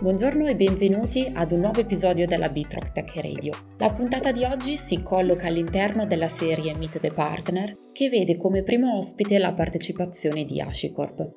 Buongiorno e benvenuti ad un nuovo episodio della Bitrock Tech Radio. La puntata di oggi si colloca all'interno della serie Meet the Partner, che vede come primo ospite la partecipazione di HashiCorp.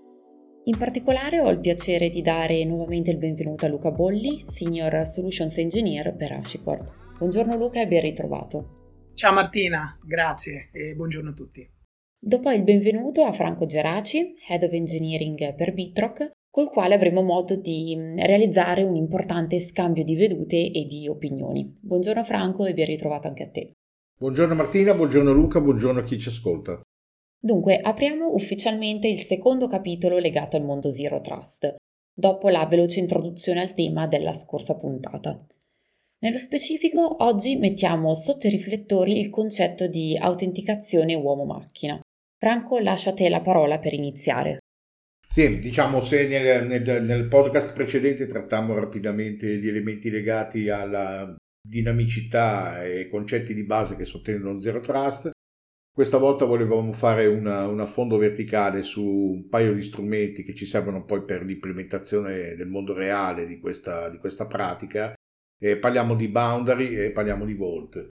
In particolare ho il piacere di dare nuovamente il benvenuto a Luca Bolli, Senior Solutions Engineer per HashiCorp. Buongiorno Luca e ben ritrovato. Ciao Martina, grazie e buongiorno a tutti. Dopo il benvenuto a Franco Geraci, Head of Engineering per Bitrock, col quale avremo modo di realizzare un importante scambio di vedute e di opinioni. Buongiorno Franco e ben ritrovato anche a te. Buongiorno Martina, buongiorno Luca, buongiorno a chi ci ascolta. Dunque, apriamo ufficialmente il secondo capitolo legato al mondo Zero Trust, dopo la veloce introduzione al tema della scorsa puntata. Nello specifico, oggi mettiamo sotto i riflettori il concetto di autenticazione uomo-macchina. Franco, lascio a te la parola per iniziare. Sì, diciamo se nel podcast precedente trattammo rapidamente gli elementi legati alla dinamicità e concetti di base che sottendono Zero Trust, questa volta volevamo fare un affondo verticale su un paio di strumenti che ci servono poi per l'implementazione del mondo reale di questa pratica. Parliamo di Boundary e parliamo di Vault.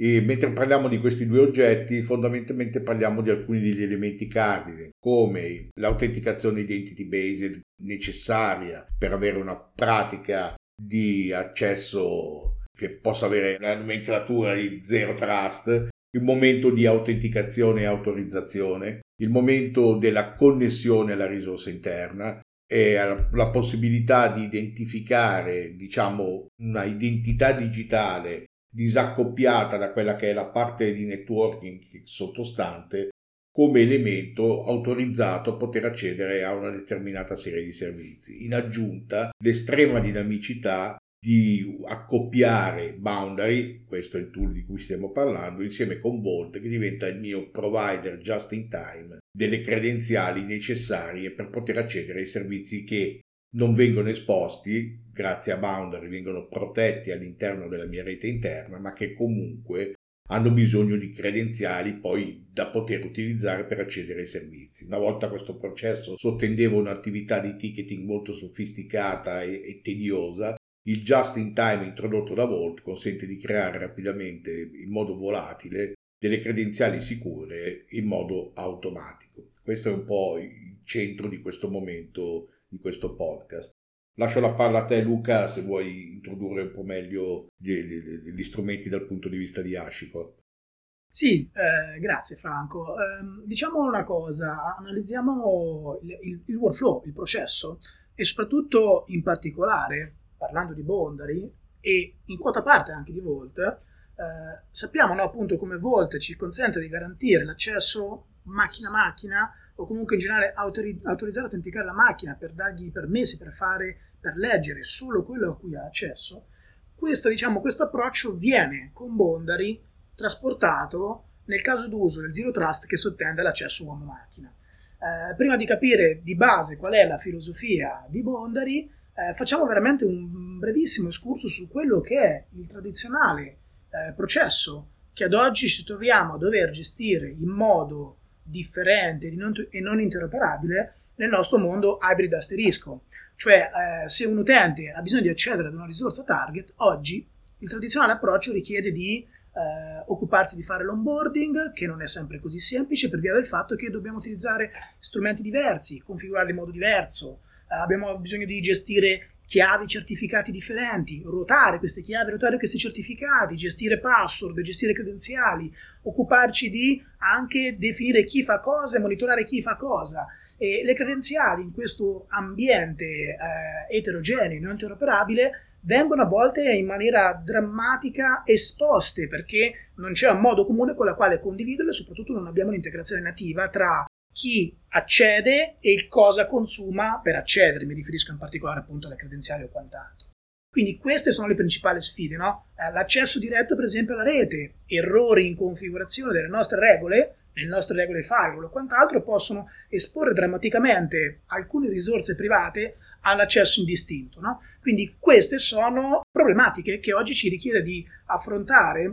E mentre parliamo di questi due oggetti, fondamentalmente parliamo di alcuni degli elementi cardine, come l'autenticazione identity based necessaria per avere una pratica di accesso che possa avere la nomenclatura di Zero Trust, il momento di autenticazione e autorizzazione, il momento della connessione alla risorsa interna, e la possibilità di identificare, una identità digitale disaccoppiata da quella che è la parte di networking sottostante come elemento autorizzato a poter accedere a una determinata serie di servizi. In aggiunta, l'estrema dinamicità di accoppiare Boundary, questo è il tool di cui stiamo parlando, insieme con Vault, che diventa il mio provider just in time delle credenziali necessarie per poter accedere ai servizi che non vengono esposti, grazie a Boundary vengono protetti all'interno della mia rete interna, ma che comunque hanno bisogno di credenziali poi da poter utilizzare per accedere ai servizi. Una volta questo processo sottendeva un'attività di ticketing molto sofisticata e tediosa, il just in time introdotto da Vault consente di creare rapidamente, in modo volatile, delle credenziali sicure in modo automatico. Questo è un po' il centro di questo momento di questo podcast. Lascio la parola a te Luca se vuoi introdurre un po' meglio gli strumenti dal punto di vista di HashiCorp. Sì, grazie Franco. Diciamo una cosa, analizziamo il workflow, il processo e soprattutto in particolare, parlando di Boundary e in quota parte anche di Vault, sappiamo appunto come Vault ci consente di garantire l'accesso macchina-macchina o comunque in generale autorizzare e autenticare la macchina per dargli i permessi, per leggere solo quello a cui ha accesso. Questo approccio viene con Boundary trasportato nel caso d'uso del Zero Trust che sottende l'accesso uomo-macchina. Prima di capire di base qual è la filosofia di Boundary, facciamo veramente un brevissimo escurso su quello che è il tradizionale processo che ad oggi ci troviamo a dover gestire in modo differente e non interoperabile nel nostro mondo ibrido asterisco, cioè se un utente ha bisogno di accedere ad una risorsa target, oggi il tradizionale approccio richiede di occuparsi di fare l'onboarding, che non è sempre così semplice per via del fatto che dobbiamo utilizzare strumenti diversi, configurarli in modo diverso, abbiamo bisogno di gestire chiavi, certificati differenti, ruotare queste chiavi, ruotare questi certificati, gestire password, gestire credenziali, occuparci di anche definire chi fa cosa e monitorare chi fa cosa. E le credenziali in questo ambiente eterogeneo, non interoperabile, vengono a volte in maniera drammatica esposte perché non c'è un modo comune con la quale condividerle, soprattutto non abbiamo un'integrazione nativa tra chi accede e il cosa consuma per accedere, mi riferisco in particolare appunto alle credenziali o quant'altro. Quindi queste sono le principali sfide, no? L'accesso diretto per esempio alla rete, errori in configurazione delle nostre regole, nelle nostre regole firewall o quant'altro possono esporre drammaticamente alcune risorse private all'accesso indistinto, no? Quindi queste sono problematiche che oggi ci richiede di affrontare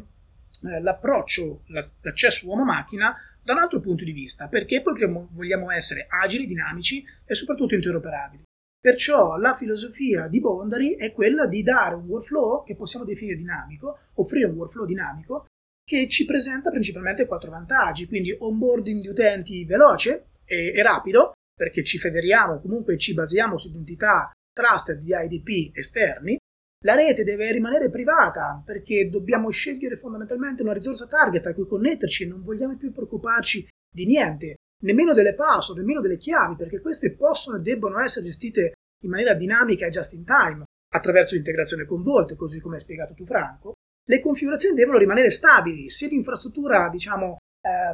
l'approccio, l'accesso uomo-macchina da un altro punto di vista, perché vogliamo essere agili, dinamici e soprattutto interoperabili. Perciò la filosofia di Boundary è quella di dare un workflow che possiamo definire dinamico, offrire un workflow dinamico che ci presenta principalmente 4 vantaggi, quindi onboarding di utenti veloce e rapido, perché ci federiamo, comunque ci basiamo su identità trusted di IDP esterni. La rete deve rimanere privata perché dobbiamo scegliere fondamentalmente una risorsa target a cui connetterci e non vogliamo più preoccuparci di niente, nemmeno delle password, nemmeno delle chiavi, perché queste possono e debbono essere gestite in maniera dinamica e just in time, attraverso l'integrazione con Vault, così come hai spiegato tu Franco. Le configurazioni devono rimanere stabili, se l'infrastruttura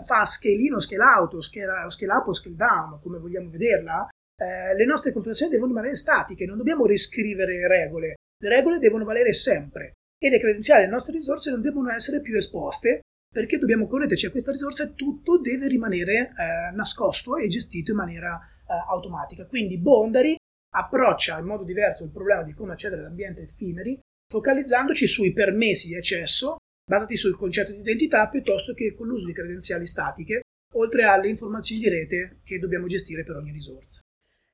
fa scale in o scale out, o scale up o scale down, come vogliamo vederla, le nostre configurazioni devono rimanere statiche, non dobbiamo riscrivere regole. Le regole devono valere sempre e le credenziali delle nostre risorse non devono essere più esposte perché dobbiamo connetterci a questa risorsa e tutto deve rimanere nascosto e gestito in maniera automatica. Quindi Boundary approccia in modo diverso il problema di come accedere all'ambiente effimeri, focalizzandoci sui permessi di accesso basati sul concetto di identità piuttosto che con l'uso di credenziali statiche, oltre alle informazioni di rete che dobbiamo gestire per ogni risorsa.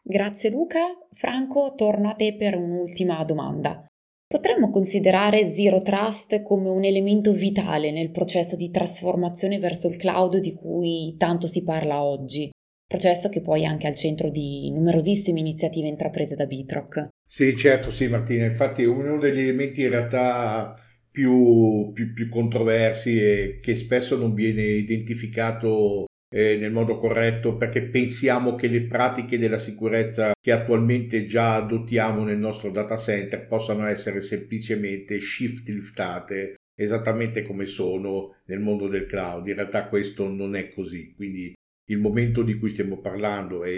Grazie Luca. Franco, torno a te per un'ultima domanda. Potremmo considerare Zero Trust come un elemento vitale nel processo di trasformazione verso il cloud di cui tanto si parla oggi, processo che poi è anche al centro di numerosissime iniziative intraprese da Bitrock? Sì, certo, sì Martina, infatti è uno degli elementi in realtà più controversi e che spesso non viene identificato nel modo corretto, perché pensiamo che le pratiche della sicurezza che attualmente già adottiamo nel nostro data center possano essere semplicemente shift liftate esattamente come sono nel mondo del cloud. In realtà questo non è così, quindi il momento di cui stiamo parlando è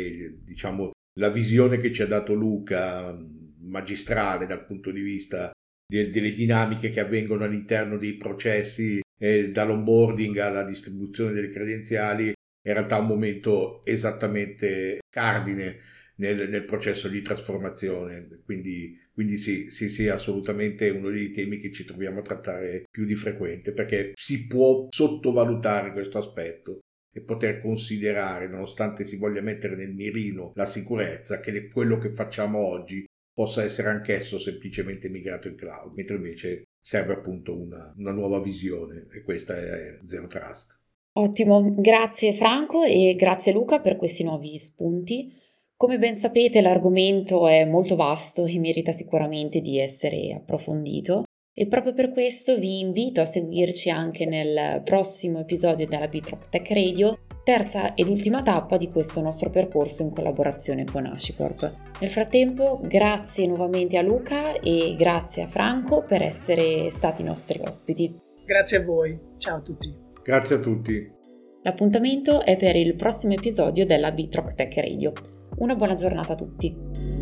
la visione che ci ha dato Luca, magistrale dal punto di vista delle dinamiche che avvengono all'interno dei processi, dall'onboarding alla distribuzione delle credenziali. In realtà un momento esattamente cardine nel processo di trasformazione, quindi sì, assolutamente uno dei temi che ci troviamo a trattare più di frequente, perché si può sottovalutare questo aspetto e poter considerare, nonostante si voglia mettere nel mirino la sicurezza, che quello che facciamo oggi possa essere anch'esso semplicemente migrato in cloud, mentre invece serve appunto una nuova visione, e questa è Zero Trust. Ottimo, grazie Franco e grazie Luca per questi nuovi spunti. Come ben sapete l'argomento è molto vasto e merita sicuramente di essere approfondito e proprio per questo vi invito a seguirci anche nel prossimo episodio della Bitrock Tech Radio, terza ed ultima tappa di questo nostro percorso in collaborazione con HashiCorp. Nel frattempo grazie nuovamente a Luca e grazie a Franco per essere stati i nostri ospiti. Grazie a voi, ciao a tutti. Grazie a tutti. L'appuntamento è per il prossimo episodio della Bitrock Tech Radio. Una buona giornata a tutti.